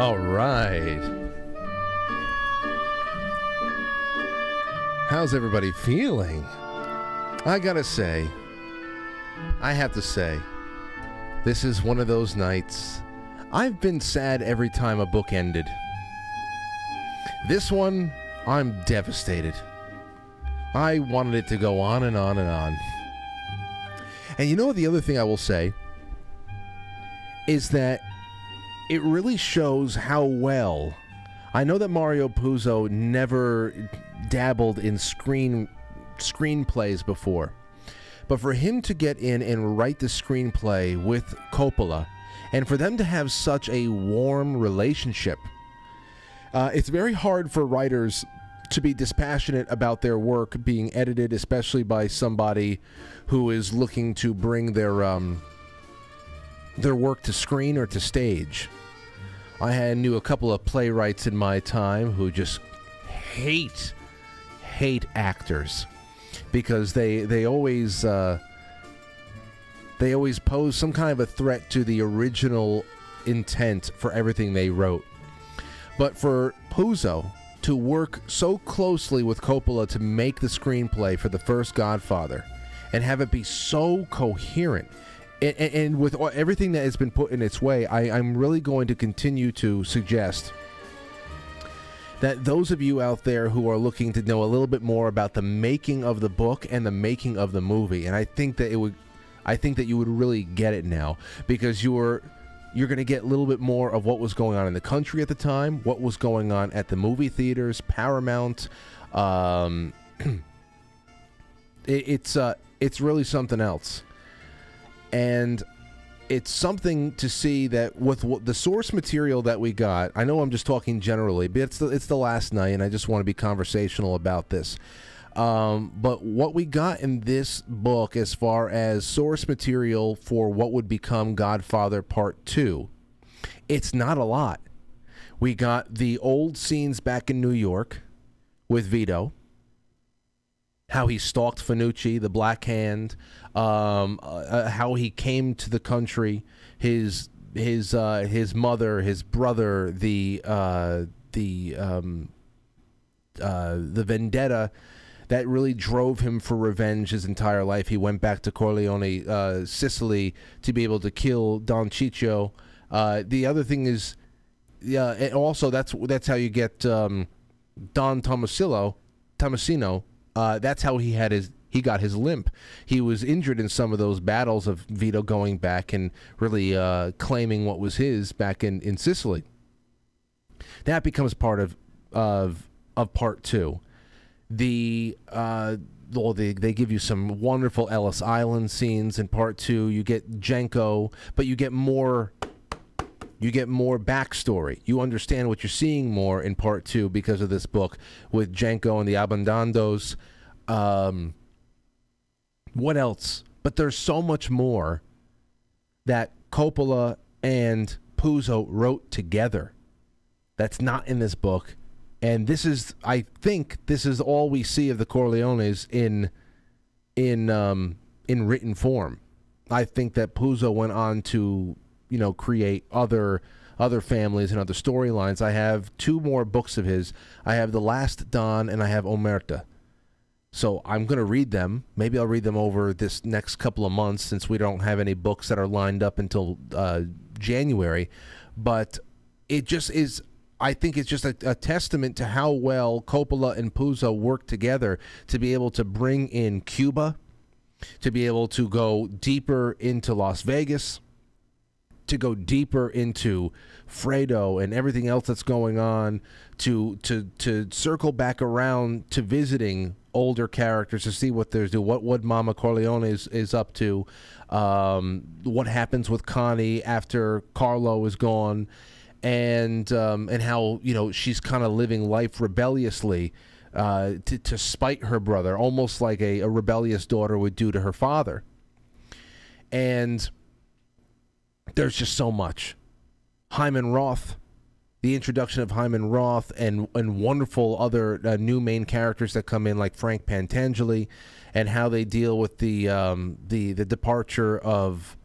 All right. How's everybody feeling? I have to say, this is one of those nights. I've been sad every time a book ended. This one, I'm devastated. I wanted it to go on and on and on. And you know what the other thing I will say is that it really shows how well... I know that Mario Puzo never dabbled in screenplays before, but for him to get in and write the screenplay with Coppola, and for them to have such a warm relationship, it's very hard for writers to be dispassionate about their work being edited, especially by somebody who is looking to bring their work to screen or to stage. I knew a couple of playwrights in my time who just hate actors because they always pose some kind of a threat to the original intent for everything they wrote. But for Puzo to work so closely with Coppola to make the screenplay for the first Godfather and have it be so coherent, and with everything that has been put in its way, I'm really going to continue to suggest that those of you out there who are looking to know a little bit more about the making of the book and the making of the movie, and I think that you would really get it now, because you're going to get a little bit more of what was going on in the country at the time, what was going on at the movie theaters, Paramount. It's really something else. And it's something to see that with the source material that we got. I know I'm just talking generally, but it's the last night, and I just want to be conversational about this. But what we got in this book as far as source material for what would become Godfather Part 2, it's not a lot. We got the old scenes back in New York with Vito, how he stalked Finucci, the Black Hand, how he came to the country, his mother, his brother, the vendetta that really drove him for revenge his entire life. He went back to Corleone, Sicily, to be able to kill Don Ciccio. The other thing is, yeah, and also that's how you get Don Tommasino. That's how he got his limp. He was injured in some of those battles of Vito going back and really claiming what was his back in Sicily. That becomes part of Part Two. They give you some wonderful Ellis Island scenes in Part Two. You get Genco, but you get more backstory. You understand what you're seeing more in Part Two because of this book with Genco and the Abbandandos. What else? But there's so much more that Coppola and Puzo wrote together that's not in this book. And this is, I think, this is all we see of the Corleones in written form. I think that Puzo went on to, you know, create other families and other storylines. I have two more books of his. I have The Last Don and I have Omerta. So I'm going to read them. Maybe I'll read them over this next couple of months, since we don't have any books that are lined up until January. But it just is... I think it's just a testament to how well Coppola and Puzo worked together to be able to bring in Cuba, to be able to go deeper into Las Vegas, to go deeper into Fredo and everything else that's going on, to circle back around to visiting older characters to see what there's do, what Mama Corleone is up to, what happens with Connie after Carlo is gone. And how, you know, she's kind of living life rebelliously to spite her brother, almost like a rebellious daughter would do to her father. And there's just so much. Hyman Roth, the introduction of Hyman Roth and wonderful other new main characters that come in, like Frank Pantangeli, and how they deal with the departure of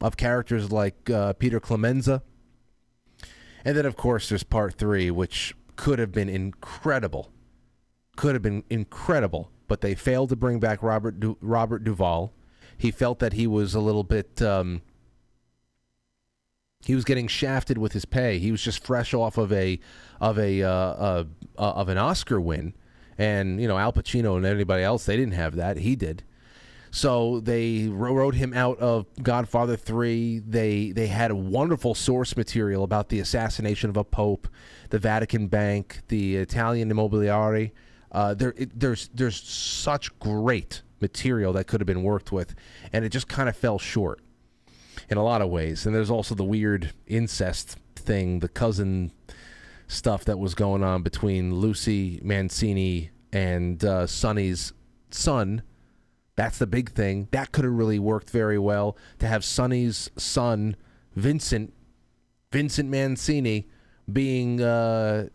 of characters like Peter Clemenza. And then, of course, there's Part 3, which could have been incredible. Could have been incredible. But they failed to bring back Robert Duvall. He felt that he was a little bit... he was getting shafted with his pay. He was just fresh off of an Oscar win, and you know, Al Pacino and anybody else, they didn't have that. He did, so they wrote him out of Godfather 3. They had a wonderful source material about the assassination of a pope, the Vatican Bank, the Italian Immobiliare. There's such great material that could have been worked with, and it just kind of fell short in a lot of ways. And there's also the weird incest thing, the cousin stuff that was going on between Lucy Mancini and Sonny's son. That's the big thing. That could have really worked very well, to have Sonny's son, Vincent Mancini, being the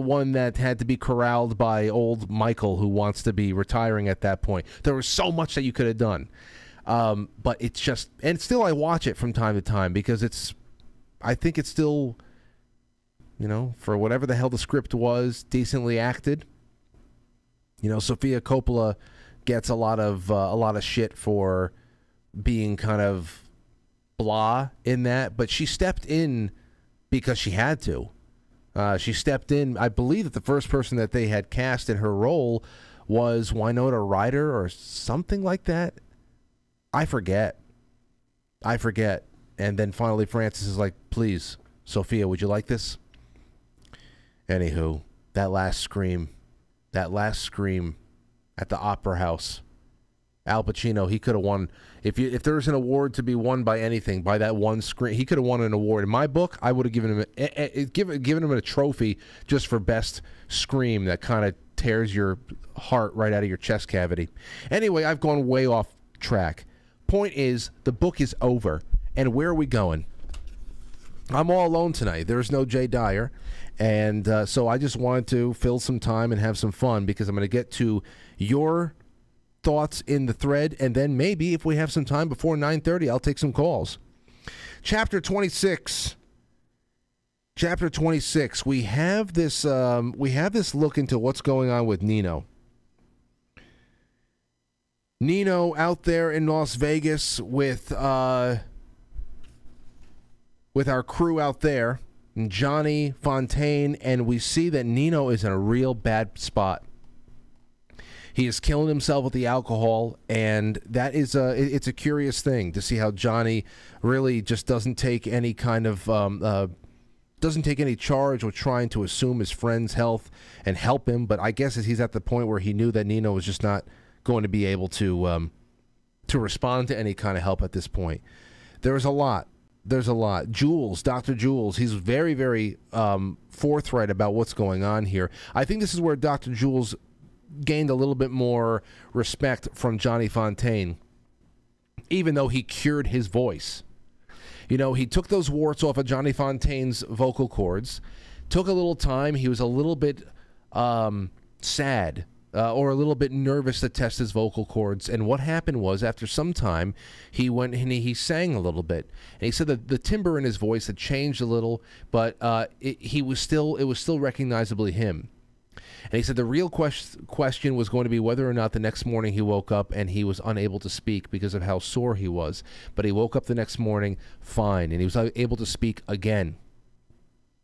one that had to be corralled by old Michael, who wants to be retiring at that point. There was so much that you could have done. But it's just, and still I watch it from time to time, because it's, I think it's still, you know, for whatever the hell the script was, decently acted. You know, Sofia Coppola gets a lot of shit for being kind of blah in that, but she stepped in because she had to. She stepped in. I believe that the first person that they had cast in her role was Winona Ryder or something like that. I forget. And then finally Francis is like, please, Sophia, would you like this? Anywho, that last scream at the Opera House. Al Pacino, he could have won. If there's an award to be won by anything, by that one scream, he could have won an award. In my book, I would have given him a trophy just for best scream that kind of tears your heart right out of your chest cavity. Anyway, I've gone way off track. Point is, the book is over, and where are we going? I'm all alone tonight. There's no Jay Dyer, and so I just wanted to fill some time and have some fun, because I'm going to get to your thoughts in the thread, and then maybe if we have some time before 9:30, I'll take some calls. Chapter 26. Chapter 26. We have this look into what's going on with Nino. Nino out there in Las Vegas with our crew out there, and Johnny Fontaine, and we see that Nino is in a real bad spot. He is killing himself with the alcohol, and that is it's a curious thing to see how Johnny really just doesn't take any kind of doesn't take any charge with trying to assume his friend's health and help him. But I guess he's at the point where he knew that Nino was just not going to be able to respond to any kind of help at this point. There's a lot. Jules, Dr. Jules, he's very, very forthright about what's going on here. I think this is where Dr. Jules gained a little bit more respect from Johnny Fontaine, even though he cured his voice. You know, he took those warts off of Johnny Fontaine's vocal cords, took a little time. He was a little bit sad. Or a little bit nervous to test his vocal cords. And what happened was, after some time, he went and he sang a little bit. And he said that the timbre in his voice had changed a little, but it was still recognizably him. And he said the real question was going to be whether or not the next morning he woke up and he was unable to speak because of how sore he was. But he woke up the next morning fine, and he was able to speak again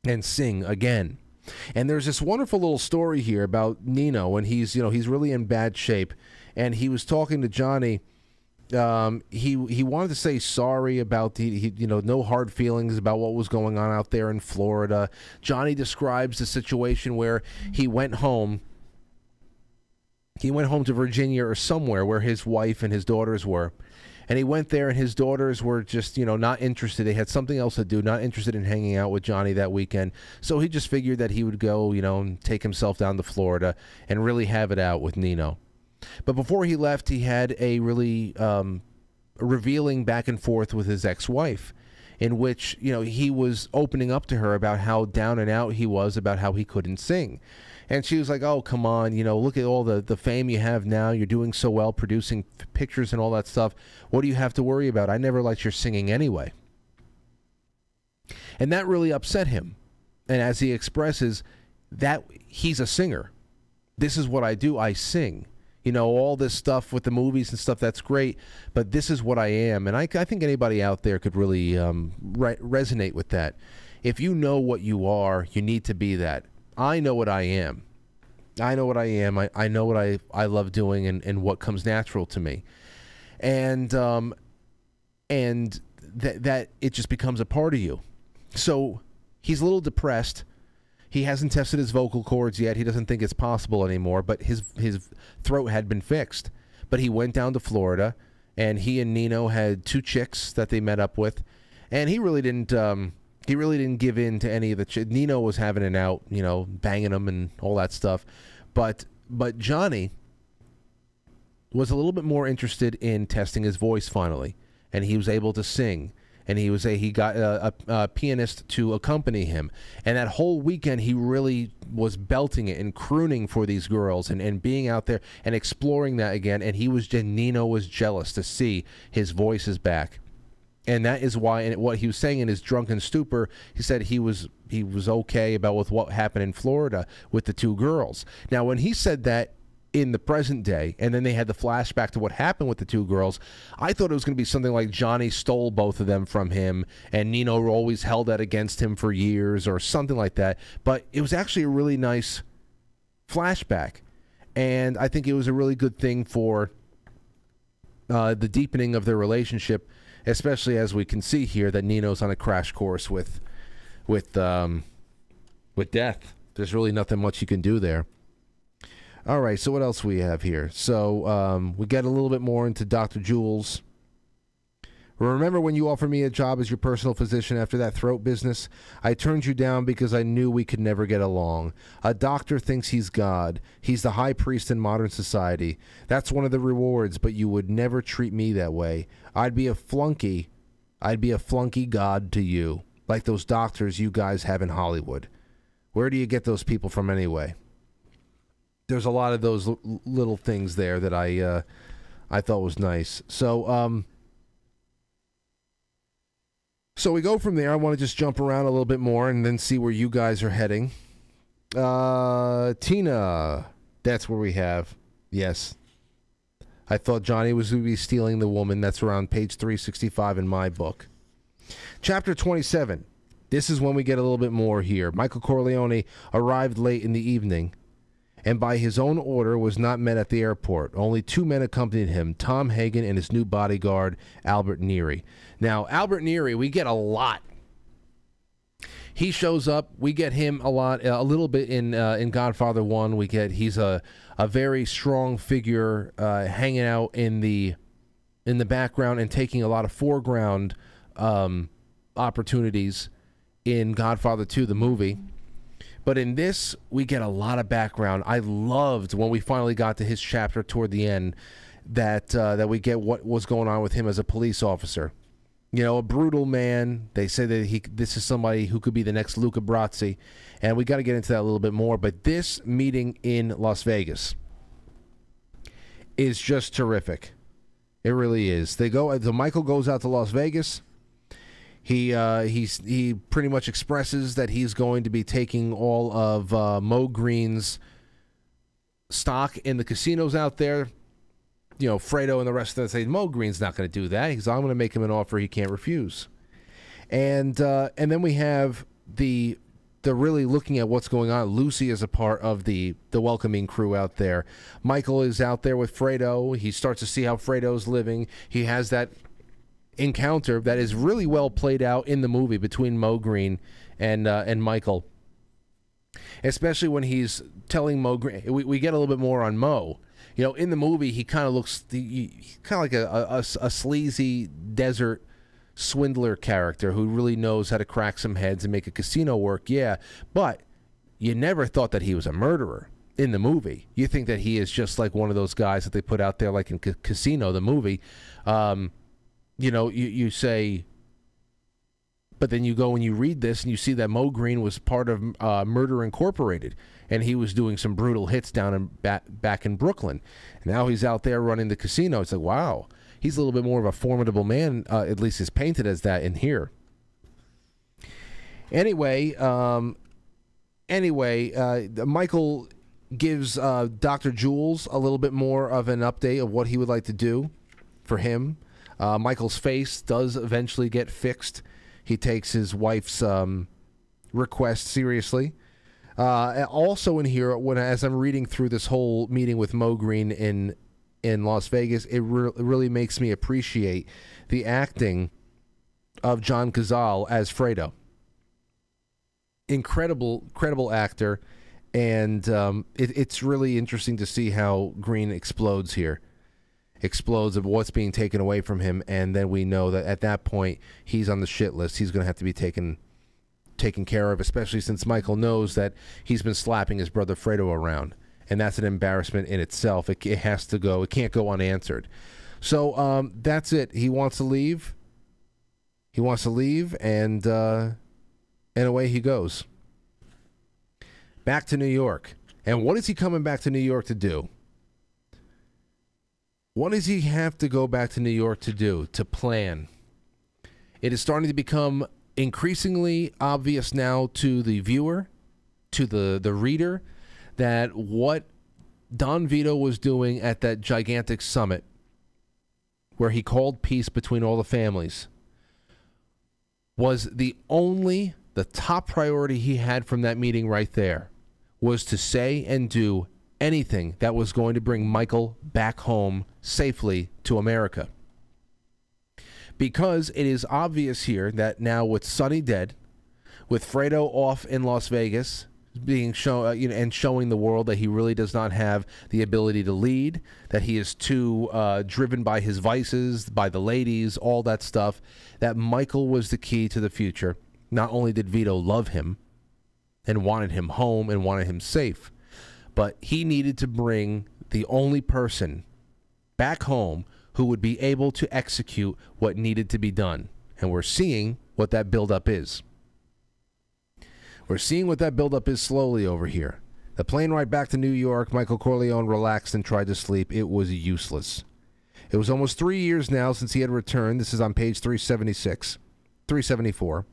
and sing again. And there's this wonderful little story here about Nino, and he's really in bad shape, and he was talking to Johnny. He wanted to say sorry about no hard feelings about what was going on out there in Florida. Johnny describes the situation where he went home. He went home to Virginia or somewhere where his wife and his daughters were. And he went there, and his daughters were just, you know, not interested. They had something else to do, not interested in hanging out with Johnny that weekend. So he just figured that he would go, you know, and take himself down to Florida and really have it out with Nino. But before he left, he had a really revealing back and forth with his ex-wife. in which, you know, he was opening up to her about how down and out he was, about how he couldn't sing. And she was like, oh, come on, you know, look at all the fame you have now. You're doing so well, producing pictures and all that stuff. What do you have to worry about? I never liked your singing anyway. And that really upset him. And as he expresses that he's a singer, this is what I do, I sing. You know, all this stuff with the movies and stuff, that's great, but this is what I am. And I think anybody out there could really resonate with that. If you know what you are, you need to be that. I know what I am. I know what I am. I know what I love doing and what comes natural to me. And that it just becomes a part of you. So he's a little depressed. He hasn't tested his vocal cords yet. He doesn't think it's possible anymore, but his throat had been fixed. But he went down to Florida, and he and Nino had two chicks that they met up with, and he really didn't give in to any of the chicks. Nino was having it out, you know, banging them and all that stuff. But Johnny was a little bit more interested in testing his voice finally, and he was able to sing. And he was he got a pianist to accompany him. And that whole weekend, he really was belting it and crooning for these girls and being out there and exploring that again. And Nino was jealous to see his voice is back. And that is why, and what he was saying in his drunken stupor, he said he was okay about with what happened in Florida with the two girls. Now, when he said that in the present day, and then they had the flashback to what happened with the two girls, I thought it was going to be something like Johnny stole both of them from him, and Nino always held that against him for years or something like that. But it was actually a really nice flashback, and I think it was a really good thing for the deepening of their relationship, especially as we can see here that Nino's on a crash course with death. There's really nothing much you can do there. All right, so what else we have here? So we get a little bit more into Dr. Jules. Remember when you offered me a job as your personal physician after that throat business? I turned you down because I knew we could never get along. A doctor thinks he's God. He's the high priest in modern society. That's one of the rewards, but you would never treat me that way. I'd be a flunky. I'd be a flunky god to you, like those doctors you guys have in Hollywood. Where do you get those people from anyway? There's a lot of those little things there that I thought was nice. So so we go from there. I want to just jump around a little bit more and then see where you guys are heading. Tina, that's where we have. Yes, I thought Johnny was going to be stealing the woman. That's around page 365 in my book. Chapter 27. This is when we get a little bit more here. Michael Corleone arrived late in the evening, and by his own order was not met at the airport. Only two men accompanied him, Tom Hagen and his new bodyguard, Albert Neri. Now, Albert Neri, we get a lot. He shows up. We get him a lot, a little bit in Godfather 1. We get he's a very strong figure hanging out in the background and taking a lot of foreground opportunities in Godfather 2, the movie. But in this, we get a lot of background. I loved when we finally got to his chapter toward the end that we get what was going on with him as a police officer. You know, a brutal man. They say that this is somebody who could be the next Luca Brasi, and we got to get into that a little bit more. But this meeting in Las Vegas is just terrific. It really is. They go. So Michael goes out to Las Vegas. He pretty much expresses that he's going to be taking all of Moe Greene's stock in the casinos out there. You know, Fredo and the rest of them say, Moe Greene's not going to do that. He's, I'm going to make him an offer he can't refuse. And then we have the really looking at what's going on. Lucy is a part of the welcoming crew out there. Michael is out there with Fredo. He starts to see how Fredo's living. He has that encounter that is really well played out in the movie between Moe Greene and Michael, especially when he's telling Moe Greene. We get a little bit more on Moe. You know, in the movie, he kind of looks kind of like a sleazy desert swindler character who really knows how to crack some heads and make a casino work. Yeah, but you never thought that he was a murderer in the movie. You think that he is just like one of those guys that they put out there, like in Casino, the movie. You know, you say But then you go and you read this and you see that Moe Greene was part of Murder Incorporated, and he was doing some brutal hits down in back in Brooklyn. And now he's out there running the casino. It's like, wow, he's a little bit more of a formidable man, at least is painted as that in here. Anyway, Michael gives Dr. Jules a little bit more of an update of what he would like to do for him. Michael's face does eventually get fixed. He takes his wife's request seriously. Also in here, as I'm reading through this whole meeting with Moe Greene in Las Vegas, it really makes me appreciate the acting of John Cazale as Fredo. Incredible actor, and it's really interesting to see how Greene explodes here. Explodes of what's being taken away from him, and then we know that at that point he's on the shit list. He's going to have to be taken care of, especially since Michael knows that he's been slapping his brother Fredo around, and that's an embarrassment in itself. It has to go. It can't go unanswered. So that's it. He wants to leave. He wants to leave, and away he goes. Back to New York. And what is he coming back to New York to do? What does he have to go back to New York to do, to plan? It is starting to become increasingly obvious now to the viewer, to the reader, that what Don Vito was doing at that gigantic summit where he called peace between all the families was the top priority he had from that meeting right there, was to say and do anything that was going to bring Michael back home safely to America. Because it is obvious here that now with Sonny dead, with Fredo off in Las Vegas being shown, and showing the world that he really does not have the ability to lead, that he is too driven by his vices, by the ladies, all that stuff, that Michael was the key to the future. Not only did Vito love him and wanted him home and wanted him safe, but he needed to bring the only person back home who would be able to execute what needed to be done. And we're seeing what that buildup is. We're seeing what that buildup is slowly over here. The plane ride back to New York, Michael Corleone relaxed and tried to sleep. It was useless. It was almost 3 years now since he had returned. This is on page 376, 374.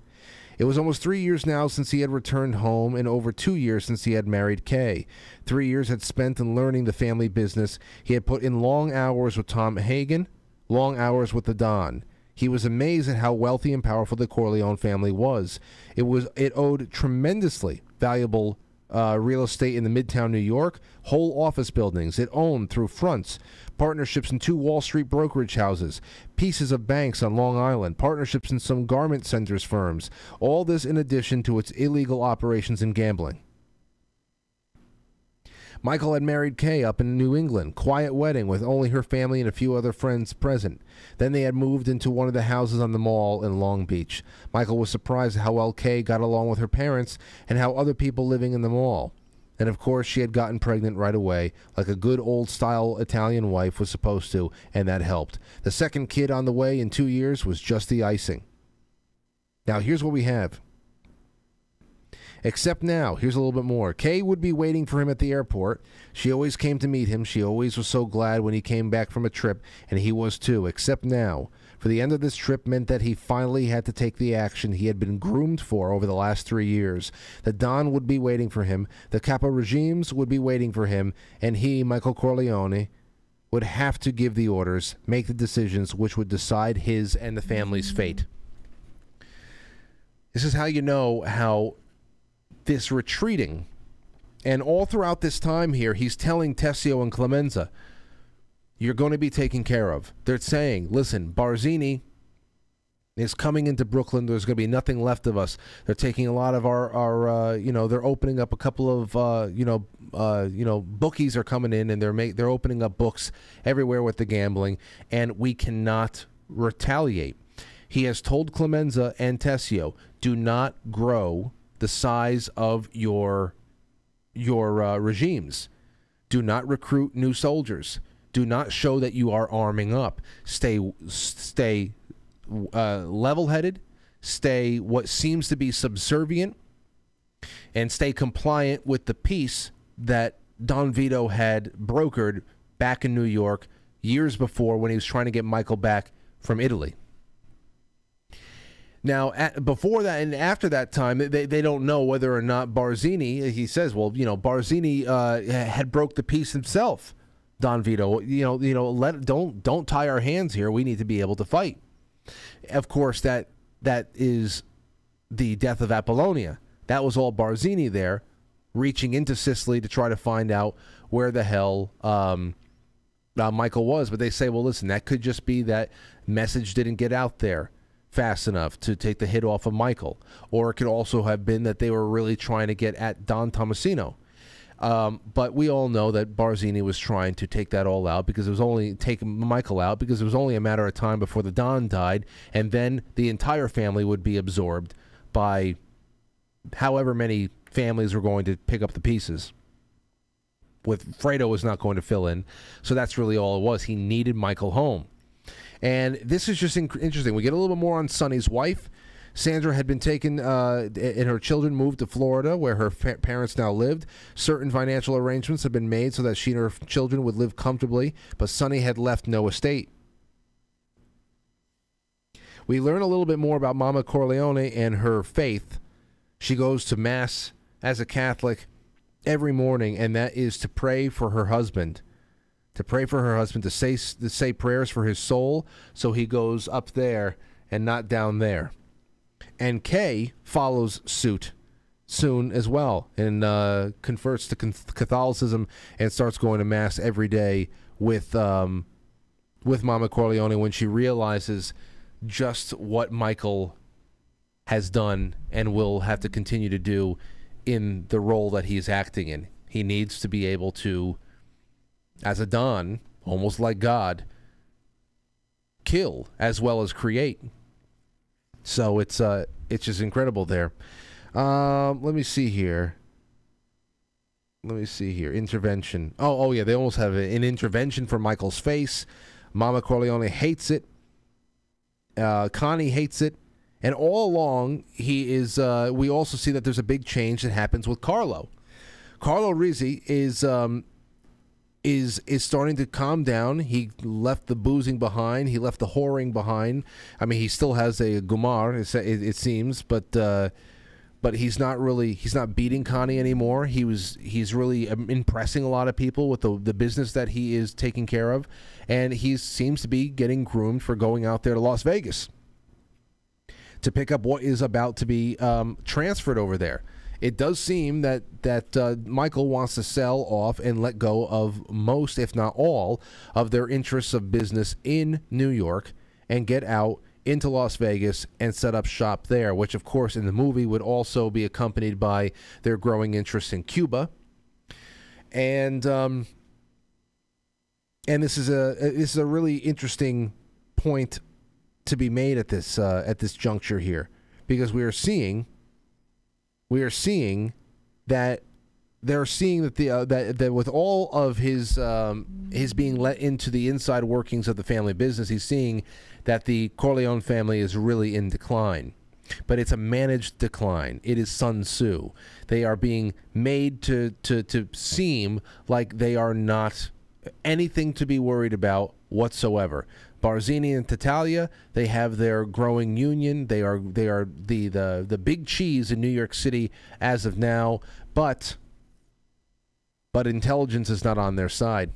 It was almost 3 years now since he had returned home, and over 2 years since he had married Kay. 3 years had spent in learning the family business. He had put in long hours with Tom Hagen, long hours with the Don. He was amazed at how wealthy and powerful the Corleone family was. It owed tremendously valuable real estate in the Midtown New York, whole office buildings it owned through fronts, partnerships in two Wall Street brokerage houses, pieces of banks on Long Island, partnerships in some garment centers firms, all this in addition to its illegal operations and gambling. Michael had married Kay up in New England, quiet wedding with only her family and a few other friends present. Then they had moved into one of the houses on the mall in Long Beach. Michael was surprised at how well Kay got along with her parents and how other people living in the mall. And of course, she had gotten pregnant right away, like a good old-style Italian wife was supposed to, and that helped. The second kid on the way in 2 years was just the icing. Now, here's what we have. Except now, here's a little bit more. Kay would be waiting for him at the airport. She always came to meet him. She always was so glad when he came back from a trip, and he was too, except now. For the end of this trip meant that he finally had to take the action he had been groomed for over the last 3 years. The Don would be waiting for him. The capo regimes would be waiting for him. And he, Michael Corleone, would have to give the orders, make the decisions which would decide his and the family's fate. This is how you know how this retreating, and all throughout this time here, he's telling Tessio and Clemenza, you're going to be taken care of. They're saying, listen, Barzini is coming into Brooklyn. There's going to be nothing left of us. They're taking a lot of our they're opening up a couple of, bookies are coming in, and they're opening up books everywhere with the gambling, and we cannot retaliate. He has told Clemenza and Tessio, do not grow the size of your regimes. Do not recruit new soldiers. Do not show that you are arming up. Stay level-headed, stay what seems to be subservient and stay compliant with the peace that Don Vito had brokered back in New York years before when he was trying to get Michael back from Italy. Now, before that and after that time, they don't know whether or not Barzini, he says, well, you know, Barzini had broke the peace himself. Don Vito, don't tie our hands here. We need to be able to fight. Of course, that is the death of Apollonia. That was all Barzini there, reaching into Sicily to try to find out where the hell Michael was. But they say, well, listen, that could just be that message didn't get out there fast enough to take the hit off of Michael. Or it could also have been that they were really trying to get at Don Tommasino. But we all know that Barzini was trying to take that all out because it was only taking Michael out because it was only a matter of time before the Don died, and then the entire family would be absorbed by however many families were going to pick up the pieces. With Fredo was not going to fill in, so that's really all it was. He needed Michael home, and this is just interesting. We get a little bit more on Sonny's wife. Sandra had been taken and her children moved to Florida, where her parents now lived. Certain financial arrangements had been made so that she and her children would live comfortably, but Sonny had left no estate. We learn a little bit more about Mama Corleone and her faith. She goes to Mass as a Catholic every morning, and that is to pray for her husband. To pray for her husband, to say prayers for his soul, so he goes up there and not down there. And Kay follows suit soon as well and converts to Catholicism and starts going to Mass every day with Mama Corleone when she realizes just what Michael has done and will have to continue to do in the role that he's acting in. He needs to be able to, as a Don, almost like God, kill as well as create. So it's just incredible there. Let me see here. Intervention. Oh yeah, they almost have an intervention for Michael's face. Mama Corleone hates it. Connie hates it. And all along, he is. We also see that there's a big change that happens with Carlo. Carlo Rizzi is starting to calm down. He left the boozing behind. He left the whoring behind. I mean, he still has a gumar, it seems, but he's not beating Connie anymore. He's really impressing a lot of people with the business that he is taking care of, and he seems to be getting groomed for going out there to Las Vegas to pick up what is about to be transferred over there. It does seem that Michael wants to sell off and let go of most, if not all, of their interests of business in New York and get out into Las Vegas and set up shop there, which, of course, in the movie would also be accompanied by their growing interest in Cuba. And this is a really interesting point to be made at this juncture here, because we are seeing. That they're seeing that that with all of his being let into the inside workings of the family business, he's seeing that the Corleone family is really in decline, but it's a managed decline. It is Sun Tzu. They are being made to seem like they are not anything to be worried about whatsoever. Barzini and Tatalia, they have their growing union. They are the big cheese in New York City as of now, but intelligence is not on their side.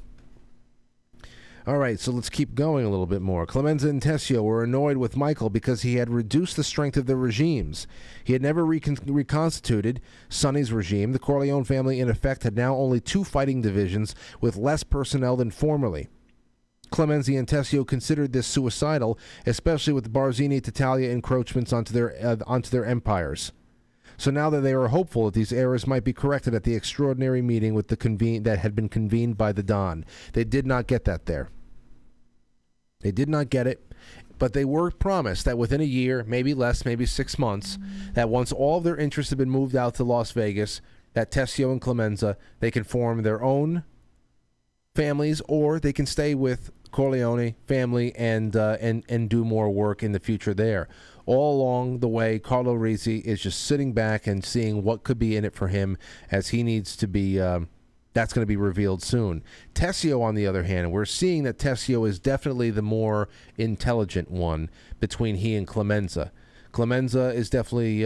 All right, so let's keep going a little bit more. Clemenza and Tessio were annoyed with Michael because he had reduced the strength of their regimes. He had never reconstituted Sonny's regime. The Corleone family, in effect, had now only 2 fighting divisions with less personnel than formerly. Clemenza and Tessio considered this suicidal, especially with Barzini, Tatalia encroachments onto their empires. So now that they were hopeful that these errors might be corrected at the extraordinary meeting with the that had been convened by the Don, they did not get that there. They did not get it, but they were promised that within a year, maybe less, maybe 6 months, that once all of their interests had been moved out to Las Vegas, that Tessio and Clemenza, they can form their own families, or they can stay with Corleone family and do more work in the future there. All along the way, Carlo Rizzi is just sitting back and seeing what could be in it for him, as he needs to be. That's going to be revealed soon. Tessio, on the other hand, we're seeing that Tessio is definitely the more intelligent one between he and Clemenza. Clemenza is definitely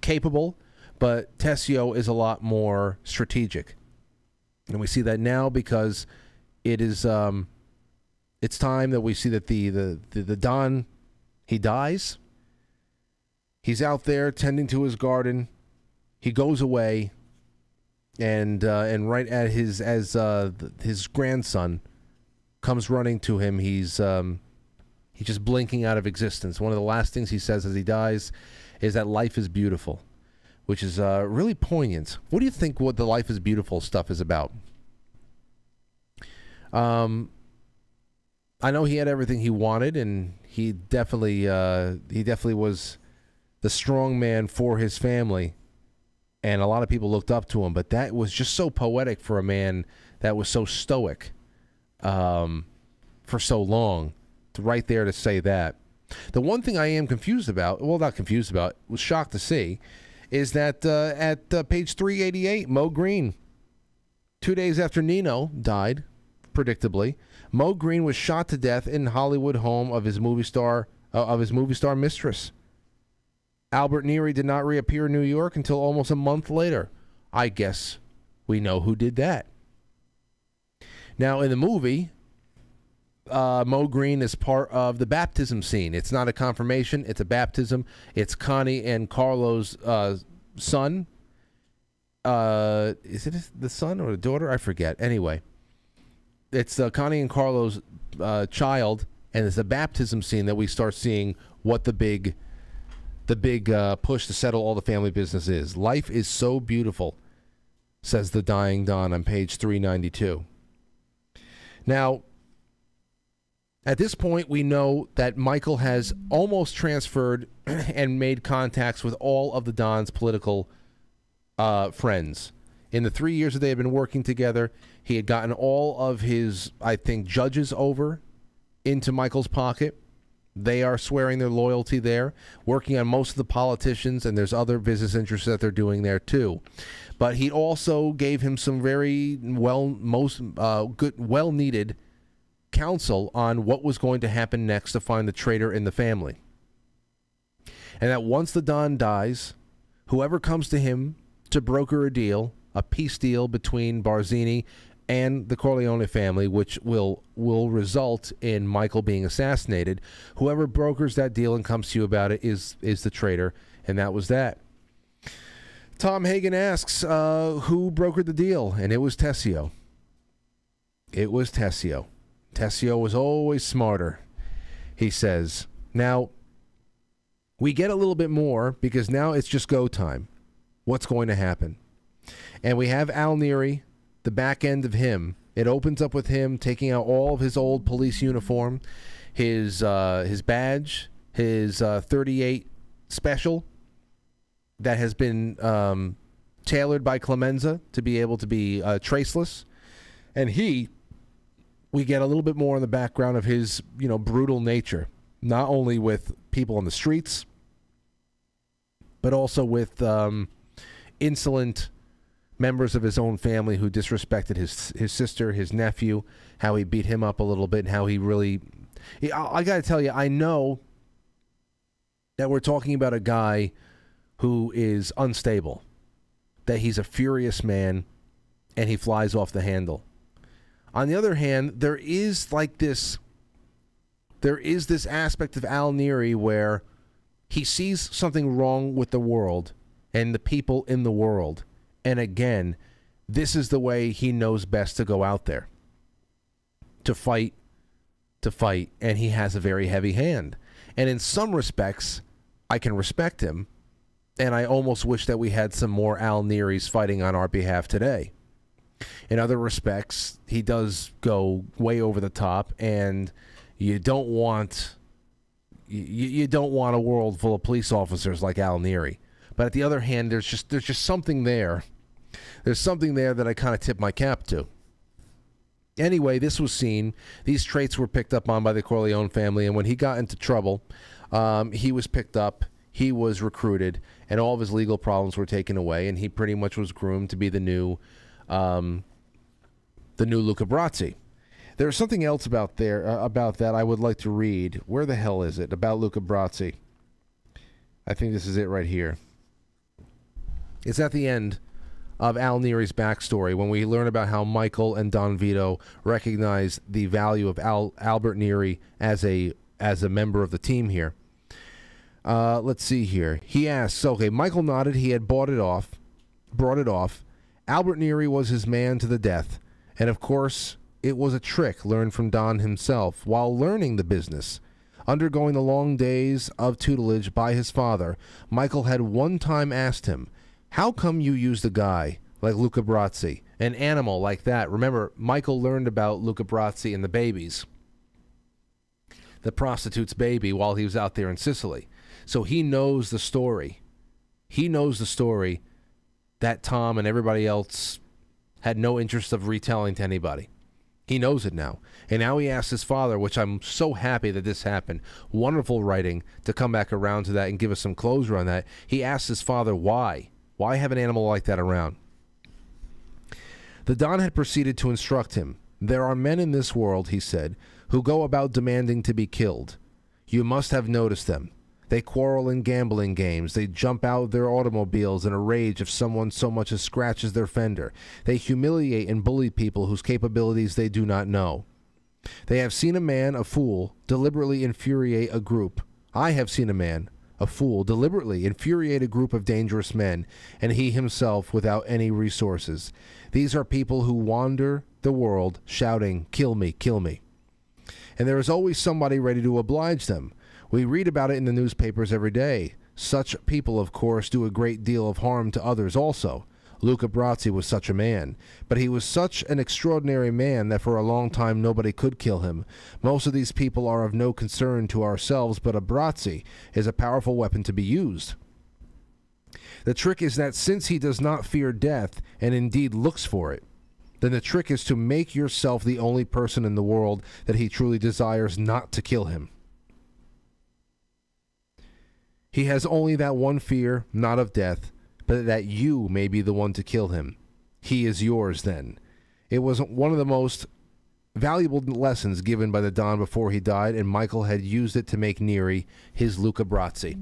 capable, but Tessio is a lot more strategic. And we see that now because it is it's time that we see that the Don, he dies. He's out there tending to his garden. He goes away, and right at his his grandson comes running to him. He's just blinking out of existence. One of the last things he says as he dies is that life is beautiful, which is really poignant. What do you think what the life is beautiful stuff is about? I know he had everything he wanted, and he definitely was the strong man for his family, and a lot of people looked up to him. But that was just so poetic for a man that was so stoic for so long, to right there to say that. The one thing I am confused about, well, not confused about, was shocked to see, is that at page 388, Moe Greene, 2 days after Nino died, predictably, Moe Greene was shot to death in Hollywood home of his movie star mistress. Albert Neri did not reappear in New York until almost a month later. I guess we know who did that. Now, in the movie, Moe Greene is part of the baptism scene. It's not a confirmation. It's a baptism. It's Connie and Carlo's son. Is it the son or the daughter? I forget. Anyway, it's Connie and Carlo's child, and it's a baptism scene that we start seeing what the big... the big push to settle all the family business is. Life is so beautiful, says the dying Don on page 392. Now, at this point, we know that Michael has almost transferred and made contacts with all of the Don's political friends. In the 3 years that they had been working together, he had gotten all of his, I think, judges over into Michael's pocket. They are swearing their loyalty there, working on most of the politicians, and there's other business interests that they're doing there too. But he also gave him some very well-needed counsel on what was going to happen next to find the traitor in the family. And that once the Don dies, whoever comes to him to broker a deal, a peace deal between Barzini and the Corleone family, which will result in Michael being assassinated. Whoever brokers that deal and comes to you about it is the traitor, and that was that. Tom Hagen asks, who brokered the deal? And it was Tessio. It was Tessio. Tessio was always smarter, he says. Now, we get a little bit more, because now it's just go time. What's going to happen? And we have Al Neri, the back end of him. It opens up with him taking out all of his old police uniform, his badge, his 38 special that has been tailored by Clemenza to be able to be traceless. And we get a little bit more in the background of his, you know, brutal nature, not only with people on the streets, but also with insolent members of his own family who disrespected his sister, his nephew, how he beat him up a little bit, and how he really... I got to tell you, I know that we're talking about a guy who is unstable, that he's a furious man, and he flies off the handle. On the other hand, there is like this... there is this aspect of Al Neri where he sees something wrong with the world and the people in the world. And again, this is the way he knows best to go out there. To fight, and he has a very heavy hand. And in some respects, I can respect him, and I almost wish that we had some more Al Neris fighting on our behalf today. In other respects, he does go way over the top, and you don't want a world full of police officers like Al Neri. But at the other hand, there's just something there. There's something there that I kind of tip my cap to. Anyway, this was seen. These traits were picked up on by the Corleone family, and when he got into trouble, he was picked up, he was recruited, and all of his legal problems were taken away, and he pretty much was groomed to be the new Luca Brasi. There's something else about that I would like to read. Where the hell is it? About Luca Brasi. I think this is it right here. It's at the end of Al Neri's backstory, when we learn about how Michael and Don Vito recognize the value of Albert Neri as a member of the team here. Let's see here. He asks, okay, Michael nodded. He had brought it off. Albert Neri was his man to the death. And, of course, it was a trick learned from Don himself while learning the business. Undergoing the long days of tutelage by his father, Michael had one time asked him, how come you used a guy like Luca Brasi, an animal like that? Remember, Michael learned about Luca Brasi and the babies, the prostitute's baby, while he was out there in Sicily. So he knows the story. He knows the story that Tom and everybody else had no interest of retelling to anybody. He knows it now. And now he asks his father, which I'm so happy that this happened. Wonderful writing to come back around to that and give us some closure on that. He asks his father why. Why have an animal like that around? The Don had proceeded to instruct him. There are men in this world, he said, who go about demanding to be killed. You must have noticed them. They quarrel in gambling games. They jump out of their automobiles in a rage if someone so much as scratches their fender. They humiliate and bully people whose capabilities they do not know. They have seen a man, a fool, deliberately infuriate a group. I have seen a man, a fool, deliberately infuriate a group of dangerous men, and he himself without any resources. These are people who wander the world shouting, "Kill me, kill me." And there is always somebody ready to oblige them. We read about it in the newspapers every day. Such people, of course, do a great deal of harm to others also. Luca Brasi was such a man, but he was such an extraordinary man that for a long time nobody could kill him. Most of these people are of no concern to ourselves, but a Brasi is a powerful weapon to be used. The trick is that since he does not fear death, and indeed looks for it, then the trick is to make yourself the only person in the world that he truly desires not to kill him. He has only that one fear, not of death, but that you may be the one to kill him. He is yours then. It was one of the most valuable lessons given by the Don before he died, and Michael had used it to make Neri his Luca Brasi.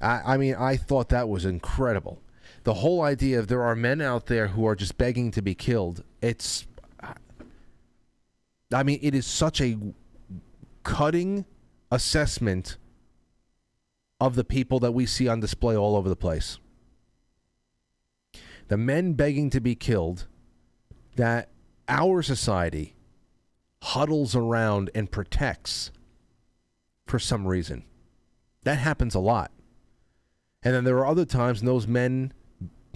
I mean, I thought that was incredible. The whole idea of there are men out there who are just begging to be killed, it's... I mean, it is such a cutting assessment of the people that we see on display all over the place. The men begging to be killed that our society huddles around and protects for some reason. That happens a lot. And then there are other times those men,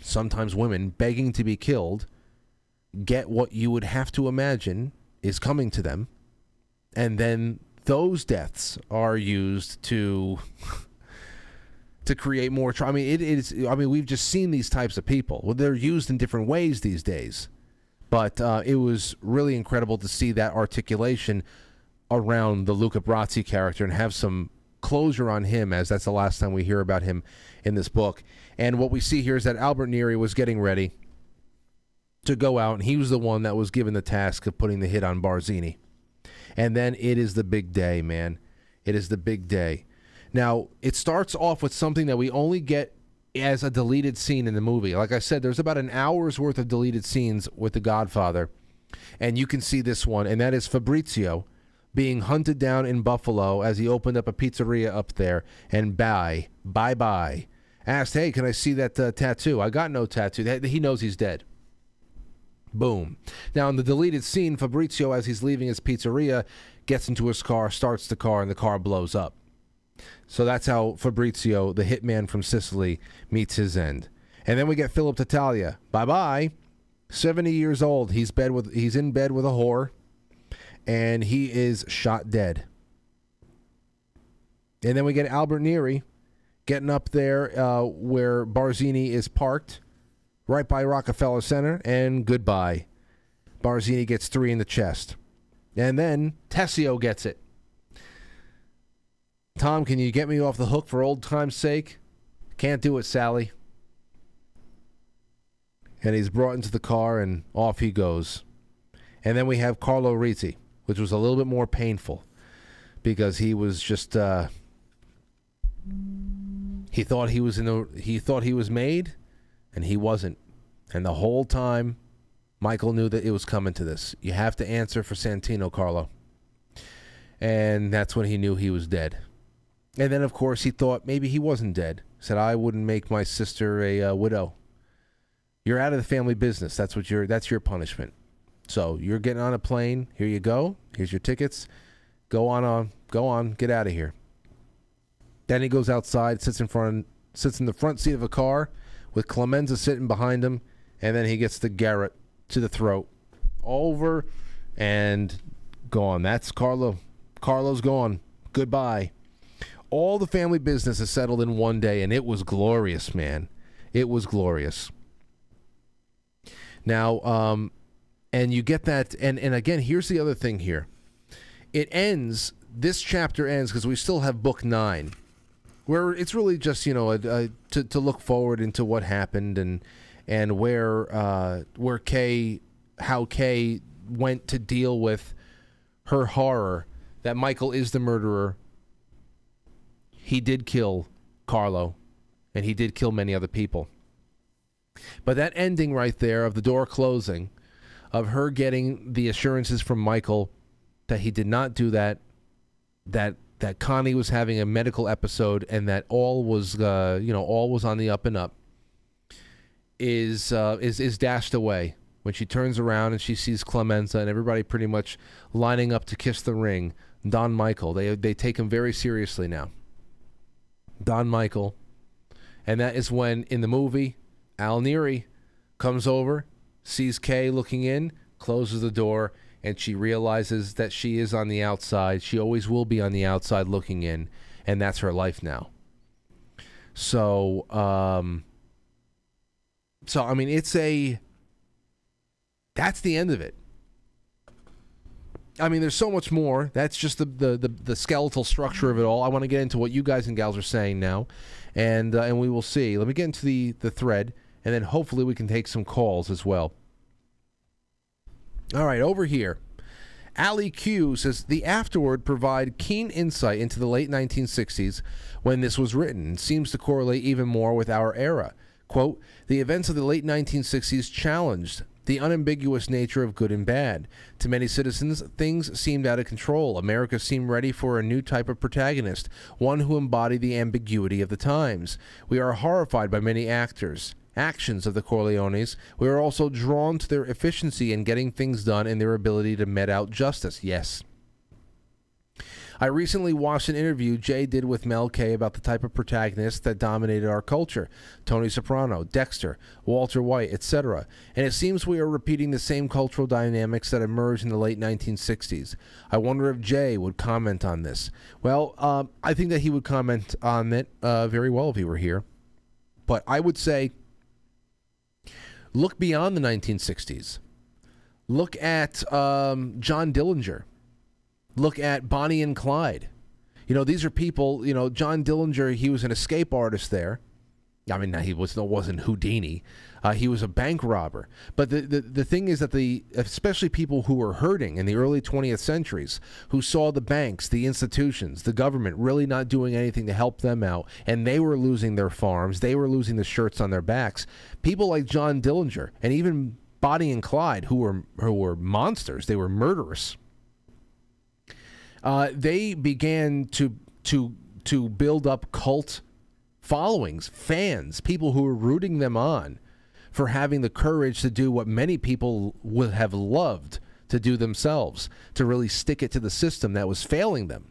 sometimes women, begging to be killed get what you would have to imagine is coming to them. And then those deaths are used to... to create more trauma. I mean, we've just seen these types of people. Well, they're used in different ways these days, but it was really incredible to see that articulation around the Luca Brasi character and have some closure on him, as that's the last time we hear about him in this book. And what we see here is that Albert Neri was getting ready to go out, and he was the one that was given the task of putting the hit on Barzini. And then it is the big day, man. It is the big day. Now, it starts off with something that we only get as a deleted scene in the movie. Like I said, there's about an hour's worth of deleted scenes with The Godfather, and you can see this one, and that is Fabrizio being hunted down in Buffalo as he opened up a pizzeria up there, and bye-bye, asked, hey, can I see that tattoo? I got no tattoo. He knows he's dead. Boom. Now, in the deleted scene, Fabrizio, as he's leaving his pizzeria, gets into his car, starts the car, and the car blows up. So that's how Fabrizio, the hitman from Sicily, meets his end. And then we get Philip Tattaglia. Bye-bye. 70 years old. He's in bed with a whore, and he is shot dead. And then we get Albert Neri getting up there where Barzini is parked, right by Rockefeller Center, and goodbye. Barzini gets 3 in the chest. And then Tessio gets it. Tom, can you get me off the hook for old time's sake? Can't do it, Sally. And he's brought into the car, and off he goes. And then we have Carlo Rizzi, which was a little bit more painful because he was just he thought he was made, and he wasn't. And the whole time, Michael knew that it was coming to this. You have to answer for Santino, Carlo. And that's when he knew he was dead. And then, of course, he thought maybe he wasn't dead. He said, I wouldn't make my sister a widow. You're out of the family business. That's what that's your punishment. So you're getting on a plane. Here you go. Here's your tickets. Go on. Get out of here. Then he goes outside, sits in the front seat of a car with Clemenza sitting behind him. And then he gets the Garrett to the throat. Over and gone. That's Carlo. Carlo's gone. Goodbye. All the family business is settled in one day, and it was glorious, man. It was glorious. Now, and you get that, and again, here's the other thing here. It ends, this chapter ends, because we still have book 9, where it's really just, you know, to look forward into what happened and where Kay, how Kay went to deal with her horror that Michael is the murderer. He did kill Carlo, and he did kill many other people. But that ending right there of the door closing, of her getting the assurances from Michael that he did not do that, that Connie was having a medical episode, and that all was you know, all was on the up and up, is dashed away when she turns around and she sees Clemenza and everybody pretty much lining up to kiss the ring. Don Michael, they take him very seriously now. Don Michael. And that is when, in the movie, Al Neri comes over, sees Kay looking in, closes the door, and she realizes that she is on the outside. She always will be on the outside looking in, and that's her life now. So, I mean, that's the end of it. I mean, there's so much more. That's just the skeletal structure of it all. I want to get into what you guys and gals are saying now, and we will see. Let me get into the thread, and then hopefully we can take some calls as well. All right, over here. Ali Q says, the afterword provide keen insight into the late 1960s when this was written, and seems to correlate even more with our era. Quote, the events of the late 1960s challenged the unambiguous nature of good and bad. To many citizens, things seemed out of control. America seemed ready for a new type of protagonist, one who embodied the ambiguity of the times. We are horrified by many actions of the Corleones. We are also drawn to their efficiency in getting things done and their ability to mete out justice. Yes. I recently watched an interview Jay did with Mel Kay about the type of protagonist that dominated our culture. Tony Soprano, Dexter, Walter White, etc. And it seems we are repeating the same cultural dynamics that emerged in the late 1960s. I wonder if Jay would comment on this. Well, I think that he would comment on it very well if he were here. But I would say, look beyond the 1960s. Look at John Dillinger. Look at Bonnie and Clyde. You know, these are people, you know, John Dillinger, he was an escape artist there. I mean, he wasn't Houdini. He was a bank robber. But the thing is that especially people who were hurting in the early 20th centuries, who saw the banks, the institutions, the government really not doing anything to help them out, and they were losing their farms, they were losing the shirts on their backs. People like John Dillinger and even Bonnie and Clyde, who were monsters, they were murderers. They began to build up cult followings, fans, people who were rooting them on for having the courage to do what many people would have loved to do themselves, to really stick it to the system that was failing them.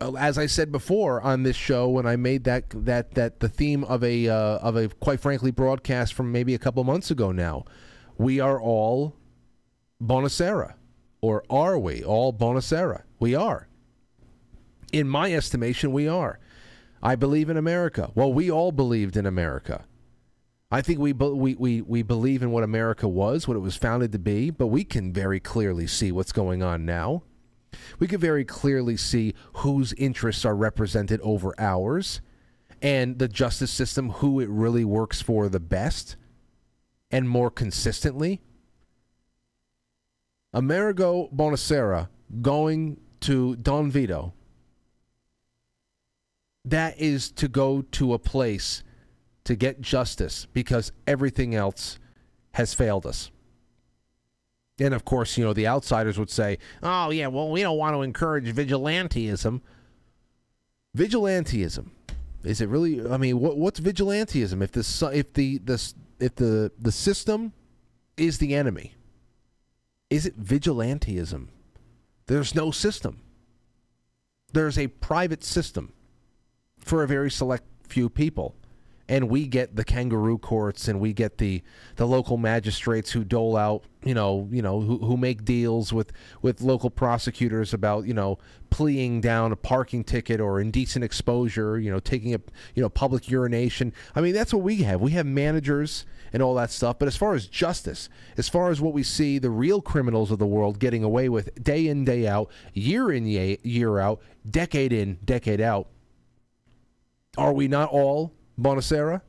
As I said before on this show, when I made that the theme of a quite frankly broadcast from maybe a couple months ago now, we are all Bonasera. Or are we all Bonasera? We are. In my estimation, we are. I believe in America. Well, we all believed in America. I think we believe in what America was, what it was founded to be, but we can very clearly see what's going on now. We can very clearly see whose interests are represented over ours, and the justice system, who it really works for the best and more consistently. Amerigo Bonasera going to Don Vito, that is to go to a place to get justice, because everything else has failed us. And of course, you know, the outsiders would say, oh yeah, well, we don't want to encourage vigilantism. Vigilantism, is it really? I mean, what's vigilantism if the system is the enemy? Is it vigilantism? There's no system. There's a private system for a very select few people. And we get the kangaroo courts, and we get the local magistrates who dole out, who make deals with local prosecutors about, pleading down a parking ticket or indecent exposure, taking up, public urination. I mean, that's what we have. We have managers and all that stuff. But as far as justice, as far as what we see the real criminals of the world getting away with day in, day out, year in, decade out, are we not all Bonasera?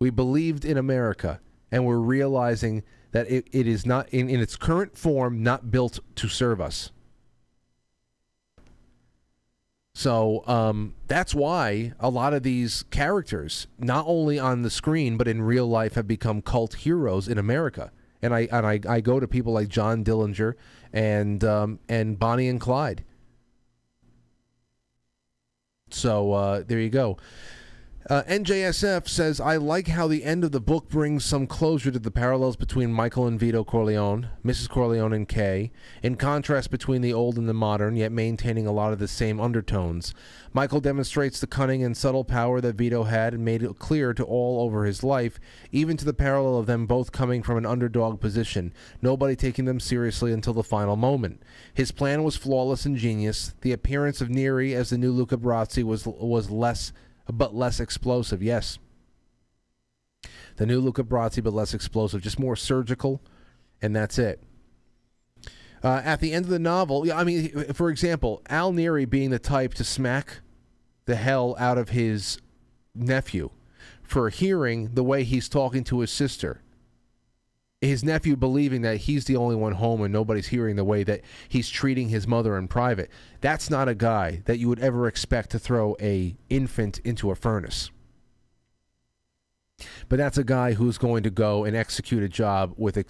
We believed in America, and we're realizing that it is not, in its current form, not built to serve us. So that's why a lot of these characters, not only on the screen but in real life, have become cult heroes in America. And I go to people like John Dillinger and Bonnie and Clyde. So there you go. NJSF says, I like how the end of the book brings some closure to the parallels between Michael and Vito Corleone, Mrs. Corleone and Kay, in contrast between the old and the modern, yet maintaining a lot of the same undertones. Michael demonstrates the cunning and subtle power that Vito had and made it clear to all over his life, even to the parallel of them both coming from an underdog position, nobody taking them seriously until the final moment. His plan was flawless and genius. The appearance of Neri as the new Luca Brasi was less explosive. Yes, the new Luca Brasi, but less explosive, just more surgical, and that's it. At the end of the novel, yeah, I mean, for example, Al Neri being the type to smack the hell out of his nephew for hearing the way he's talking to his sister, his nephew believing that he's the only one home and nobody's hearing the way that he's treating his mother in private. That's not a guy that you would ever expect to throw an infant into a furnace. But that's a guy who's going to go and execute a job with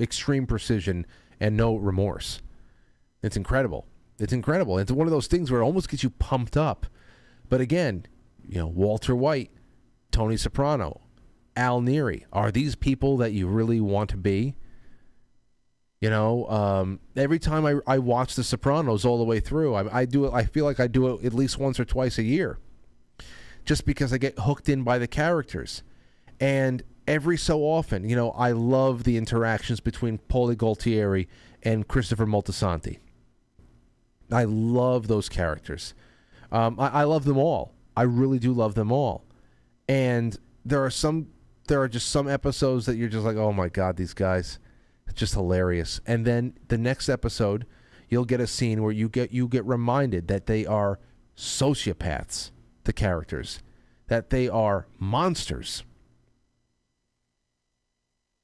extreme precision and no remorse. It's incredible. It's incredible. It's one of those things where it almost gets you pumped up. But again, Walter White, Tony Soprano, Al Neri, are these people that you really want to be? Every time I watch The Sopranos all the way through, I do it. I feel like I do it at least once or twice a year, just because I get hooked in by the characters. And every so often, I love the interactions between Paulie Gualtieri and Christopher Moltisanti. I love those characters. I love them all. I really do love them all. And there are just some episodes that you're just like, oh my god, these guys, it's just hilarious. And then the next episode, you'll get a scene where you get reminded that they are sociopaths, the characters, that they are monsters,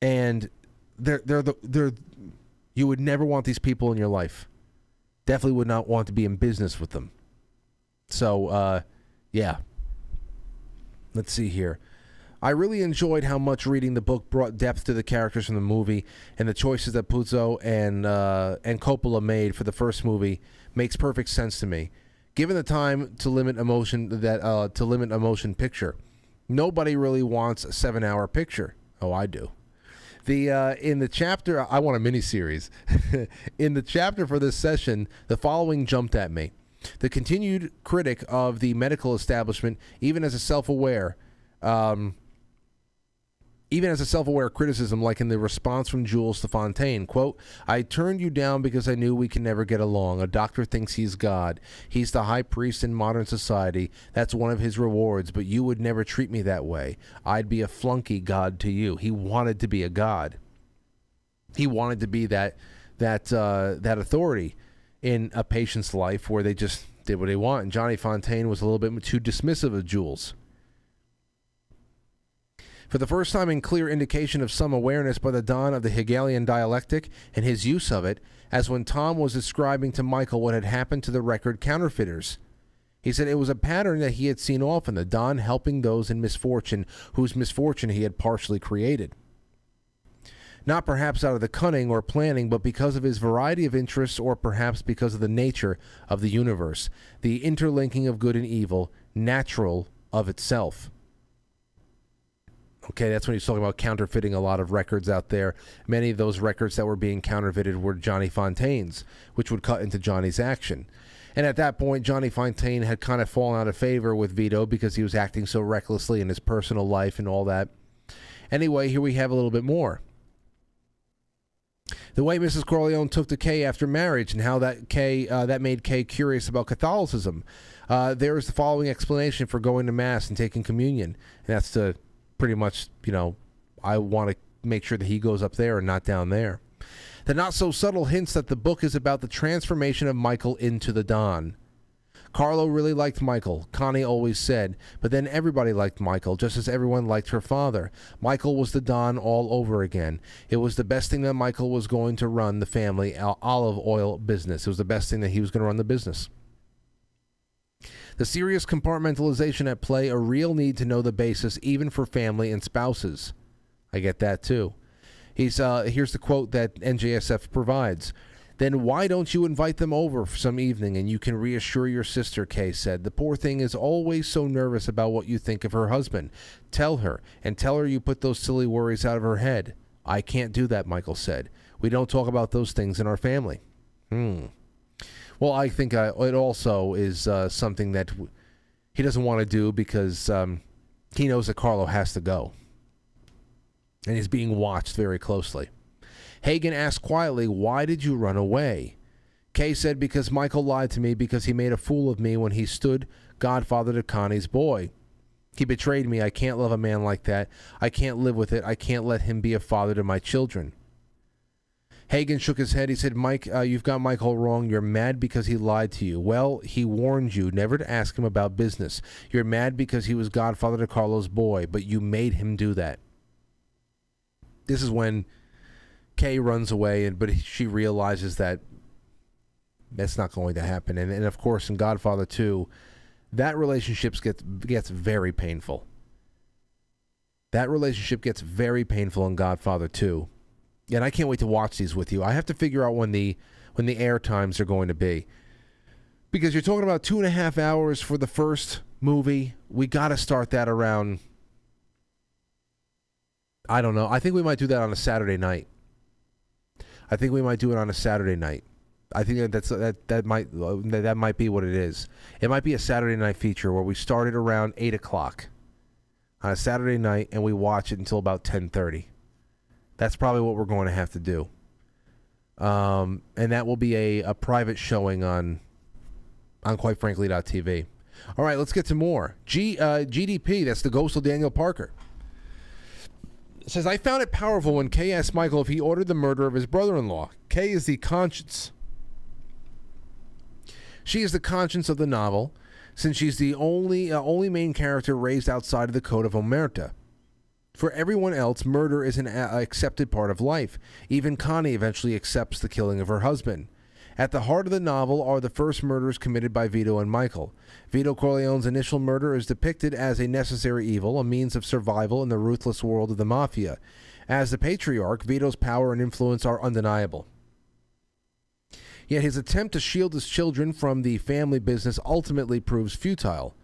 and you would never want these people in your life. Definitely would not want to be in business with them. So yeah, let's see here. I really enjoyed how much reading the book brought depth to the characters from the movie, and the choices that Puzo and Coppola made for the first movie makes perfect sense to me. Given the time to limit emotion picture, nobody really wants a 7-hour picture. Oh, I do. In the chapter, I want a miniseries. In the chapter for this session, the following jumped at me: the continued critic of the medical establishment, even as a self-aware. even as a self-aware criticism, like in the response from Jules to Fontaine, quote, "I turned you down because I knew we can never get along. A doctor thinks he's God. He's the high priest in modern society. That's one of his rewards, but you would never treat me that way. I'd be a flunky god to you." He wanted to be a god. He wanted to be that authority in a patient's life where they just did what they want. And Johnny Fontaine was a little bit too dismissive of Jules. For the first time in clear indication of some awareness by the Don of the Hegelian dialectic and his use of it, as when Tom was describing to Michael what had happened to the record counterfeiters. He said it was a pattern that he had seen often, the Don helping those in misfortune whose misfortune he had partially created. Not perhaps out of the cunning or planning, but because of his variety of interests, or perhaps because of the nature of the universe, the interlinking of good and evil, natural of itself. Okay, that's when he's talking about counterfeiting a lot of records out there. Many of those records that were being counterfeited were Johnny Fontaine's, which would cut into Johnny's action. And at that point, Johnny Fontaine had kind of fallen out of favor with Vito because he was acting so recklessly in his personal life and all that. Anyway, here we have a little bit more. The way Mrs. Corleone took to Kay after marriage, and how that that made Kay curious about Catholicism. There is the following explanation for going to Mass and taking communion. And that's the... pretty much, you know, I want to make sure that he goes up there and not down there. The not-so-subtle hints that the book is about the transformation of Michael into the Don. Carlo really liked Michael, Connie always said, but then everybody liked Michael, just as everyone liked her father. Michael was the Don all over again. It was the best thing that Michael was going to run the family olive oil business. It was the best thing that he was going to run the business. The serious compartmentalization at play, a real need to know the basis, even for family and spouses. I get that, too. Here's the quote that NJSF provides. "Then why don't you invite them over for some evening and you can reassure your sister," Kay said. "The poor thing is always so nervous about what you think of her husband. Tell her, and tell her you put those silly worries out of her head." "I can't do that," Michael said. "We don't talk about those things in our family." Hmm. Well, I think it also is something that he doesn't want to do because he knows that Carlo has to go. And he's being watched very closely. Hagen asked quietly, "Why did you run away?" Kay said, "Because Michael lied to me, because he made a fool of me when he stood godfather to Connie's boy. He betrayed me. I can't love a man like that. I can't live with it. I can't let him be a father to my children." Hagen shook his head. He said, "Mike, you've got Michael wrong. You're mad because he lied to you. Well, he warned you never to ask him about business. You're mad because he was godfather to Carlo's boy, but you made him do that." This is when Kay runs away, but she realizes that that's not going to happen. And of course, in Godfather 2, that relationship gets very painful. That relationship gets very painful in Godfather 2. And I can't wait to watch these with you. I have to figure out when the air times are going to be, because you're talking about 2.5 hours for the first movie. We got to start that around, I don't know. I think we might do that on a Saturday night. I think we might do it on a Saturday night. I think that might be what it is. It might be a Saturday night feature where we start it around 8 o'clock on a Saturday night and we watch it until about 10:30. That's probably what we're going to have to do. And that will be a private showing on quitefrankly.tv. All right, let's get to more. GDP, that's the ghost of Daniel Parker. It says, "I found it powerful when Kay asked Michael if he ordered the murder of his brother-in-law. Kay is the conscience. She is the conscience of the novel, since she's the only main character raised outside of the code of omerta. For everyone else, murder is an accepted part of life. Even Connie eventually accepts the killing of her husband. At the heart of the novel are the first murders committed by Vito and Michael. Vito Corleone's initial murder is depicted as a necessary evil, a means of survival in the ruthless world of the mafia. As the patriarch, Vito's power and influence are undeniable. Yet his attempt to shield his children from the family business ultimately proves futile.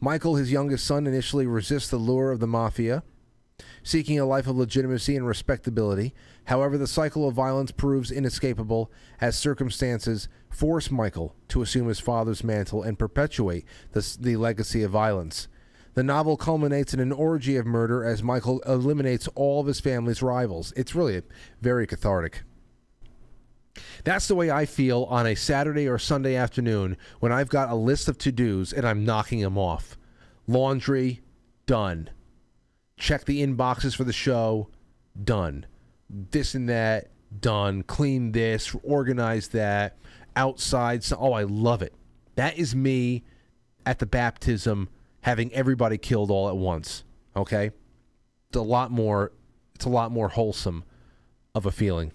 Michael, his youngest son, initially resists the lure of the mafia, seeking a life of legitimacy and respectability. However, the cycle of violence proves inescapable as circumstances force Michael to assume his father's mantle and perpetuate the legacy of violence. The novel culminates in an orgy of murder as Michael eliminates all of his family's rivals. It's really very cathartic. That's the way I feel on a Saturday or Sunday afternoon when I've got a list of to-dos and I'm knocking them off. Laundry, done. Check the inboxes for the show, done. This and that, done. Clean this, organize that. Outside, so, oh, I love it. That is me at the baptism, having everybody killed all at once. Okay, it's a lot more wholesome of a feeling.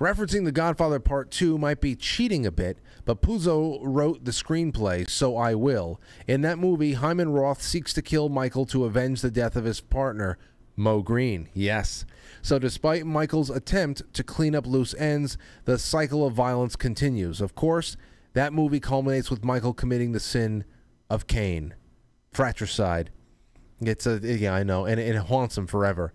Referencing The Godfather Part Two might be cheating a bit, but Puzo wrote the screenplay, so I will. In that movie, Hyman Roth seeks to kill Michael to avenge the death of his partner, Moe Greene. Yes. So despite Michael's attempt to clean up loose ends, the cycle of violence continues. Of course, that movie culminates with Michael committing the sin of Cain, fratricide. It's a, yeah, I know, and it haunts him forever.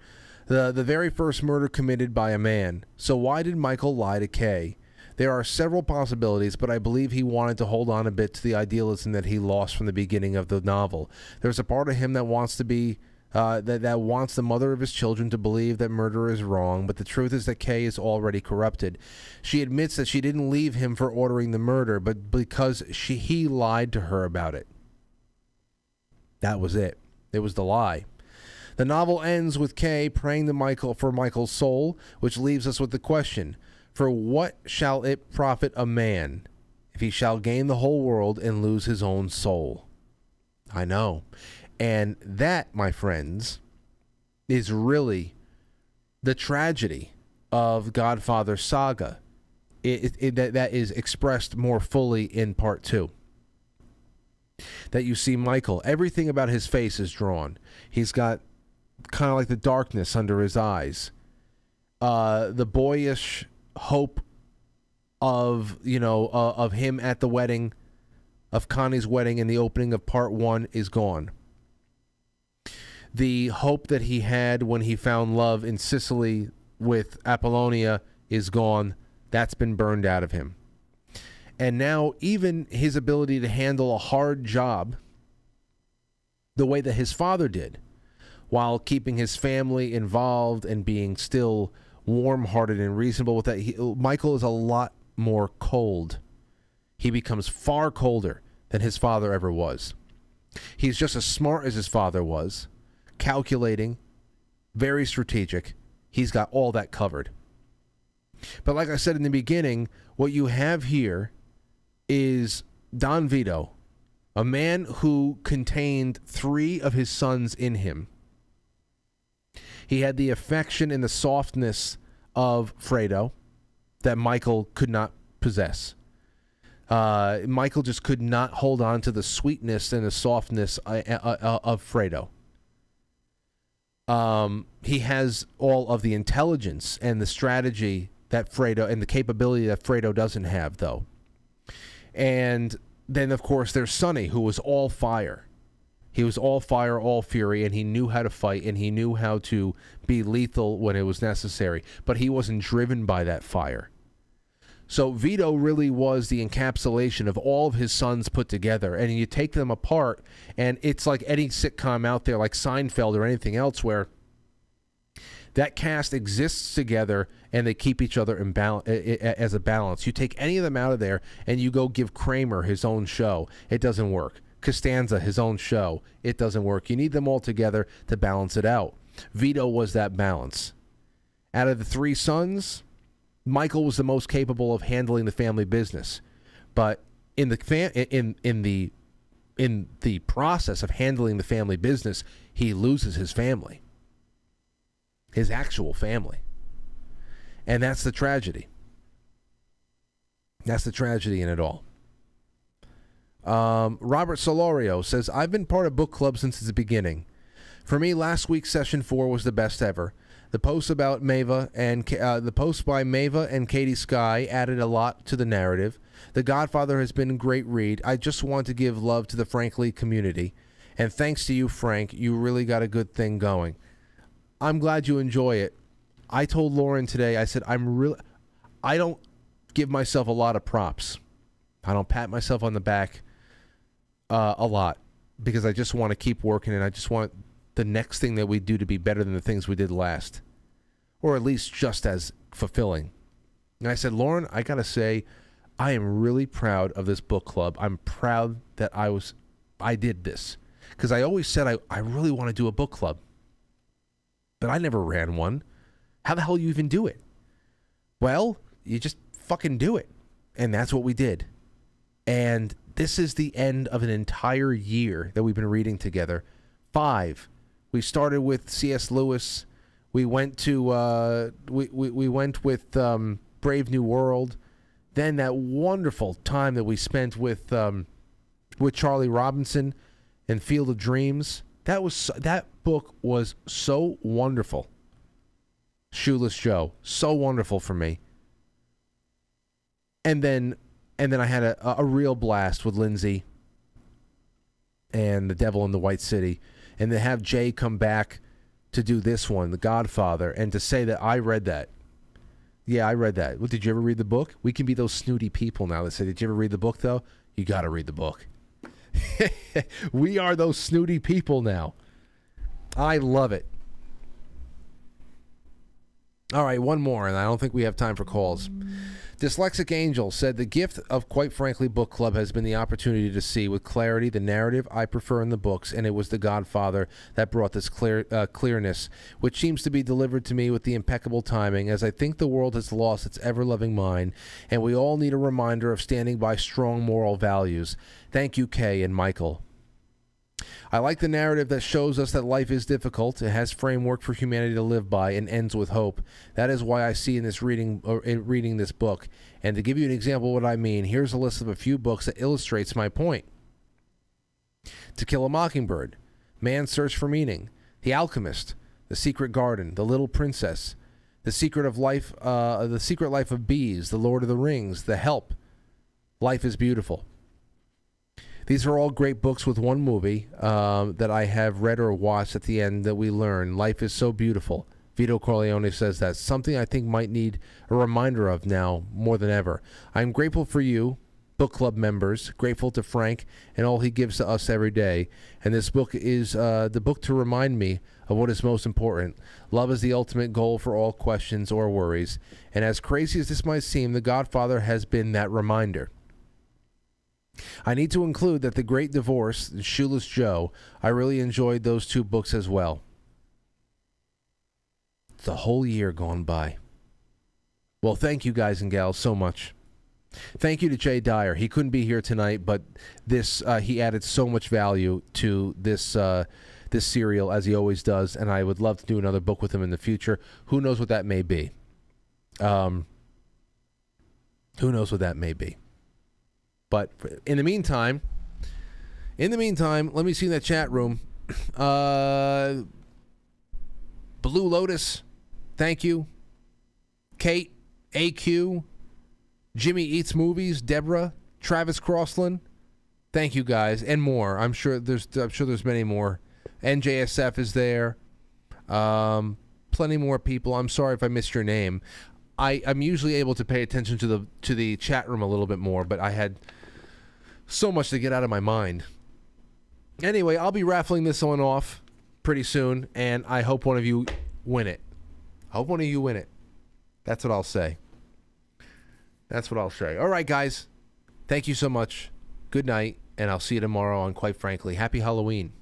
The very first murder committed by a man. So why did Michael lie to Kay? There are several possibilities, but I believe he wanted to hold on a bit to the idealism that he lost from the beginning of the novel. There's a part of him that wants to be that wants the mother of his children to believe that murder is wrong, but the truth is that Kay is already corrupted. She admits that she didn't leave him for ordering the murder, but because he lied to her about it. That was it. It was the lie. The novel ends with Kay praying to Michael for Michael's soul, which leaves us with the question, for what shall it profit a man if he shall gain the whole world and lose his own soul? I know. And that, my friends, is really the tragedy of Godfather Saga. That is expressed more fully in Part 2. That you see Michael, everything about his face is drawn. He's got kind of like the darkness under his eyes. The boyish hope of, you know, of him at the wedding, of Connie's wedding in the opening of Part 1 is gone. The hope that he had when he found love in Sicily with Apollonia is gone. That's been burned out of him. And now even his ability to handle a hard job the way that his father did, while keeping his family involved and being still warm-hearted and reasonable with that, Michael is a lot more cold. He becomes far colder than his father ever was. He's just as smart as his father was. Calculating, very strategic. He's got all that covered. But like I said in the beginning, what you have here is Don Vito, a man who contained three of his sons in him. He had the affection and the softness of Fredo that Michael could not possess. Michael just could not hold on to the sweetness and the softness of Fredo. He has all of the intelligence and the strategy that Fredo, and the capability that Fredo doesn't have, though. And then, of course, there's Sonny, who was all fire. He was all fire, all fury, and he knew how to fight, and he knew how to be lethal when it was necessary. But he wasn't driven by that fire. So Vito really was the encapsulation of all of his sons put together. And you take them apart, and it's like any sitcom out there, like Seinfeld or anything else, where that cast exists together and they keep each other in as a balance. You take any of them out of there and you go give Kramer his own show. It doesn't work. Costanza his own show. It doesn't work. You need them all together to balance it out. Vito was that balance. Out of the three sons, Michael was the most capable of handling the family business, but in the process of handling the family business, he loses his family, his actual family, and that's the tragedy. That's the tragedy in it all. Robert Solorio says, "I've been part of book club since the beginning. For me, last week's session 4 was the best ever." The post about Mava and the post by Mava and Katie Sky added a lot to the narrative. The Godfather has been a great read. I just want to give love to the Frankly community, and thanks to you, Frank, you really got a good thing going. I'm glad you enjoy it. I told Lauren today. I said I don't give myself a lot of props. I don't pat myself on the back a lot. because I just want to keep working, and I just want the next thing that we do to be better than the things we did last, or at least just as fulfilling. And I said, Lauren, I gotta say, I am really proud of this book club. I'm proud that I did this, because I always said I really want to do a book club, but I never ran one. How the hell do you even do it? Well, you just fucking do it. And that's what we did. And this is the end of an entire year that we've been reading together. 5. We started with C.S. Lewis. We went to we went with Brave New World. Then that wonderful time that we spent with Charlie Robinson and Field of Dreams. That was so, that book was so wonderful. Shoeless Joe, so wonderful for me. And then I had a real blast with Lindsay and The Devil in the White City. And to have Jay come back to do this one, The Godfather, and to say that I read that. Yeah, I read that. Well, did you ever read the book? We can be those snooty people now that say, did you ever read the book, though? You got to read the book. We are those snooty people now. I love it. All right, one more, and I don't think we have time for calls. Dyslexic Angel said, the gift of, quite frankly, book club has been the opportunity to see with clarity the narrative I prefer in the books, and it was The Godfather that brought this clearness, which seems to be delivered to me with the impeccable timing, as I think the world has lost its ever-loving mind, and we all need a reminder of standing by strong moral values. Thank you, Kay and Michael. I like the narrative that shows us that life is difficult. It has framework for humanity to live by and ends with hope. That is why I see in this reading this book. And to give you an example of what I mean, here's a list of a few books that illustrates my point. To Kill a Mockingbird, Man's Search for Meaning, The Alchemist, The Secret Garden, The Little Princess, The Secret Life of Bees, The Lord of the Rings, The Help, Life is Beautiful. These are all great books with one movie that I have read or watched at the end that we learn. Life is so beautiful. Vito Corleone says that. Something I think might need a reminder of now more than ever. I'm grateful for you, book club members, grateful to Frank and all he gives to us every day. And this book is the book to remind me of what is most important. Love is the ultimate goal for all questions or worries. And as crazy as this might seem, The Godfather has been that reminder. I need to include that The Great Divorce and Shoeless Joe, I really enjoyed those two books as well. It's a whole year gone by. Well, thank you guys and gals so much. Thank you to Jay Dyer. He couldn't be here tonight, but this he added so much value to this this serial, as he always does, and I would love to do another book with him in the future. Who knows what that may be? Who knows what that may be? But in the meantime, let me see in that chat room. Blue Lotus, thank you. Kate, AQ, Jimmy Eats Movies, Deborah, Travis Crossland, thank you guys, and more. I'm sure there's many more. NJSF is there. Plenty more people. I'm sorry if I missed your name. I'm usually able to pay attention to the chat room a little bit more, but I had so much to get out of my mind. Anyway, I'll be raffling this one off pretty soon, and I hope one of you win it. I hope one of you win it. That's what I'll say. That's what I'll say. All right, guys. Thank you so much. Good night, and I'll see you tomorrow on Quite Frankly. Happy Halloween.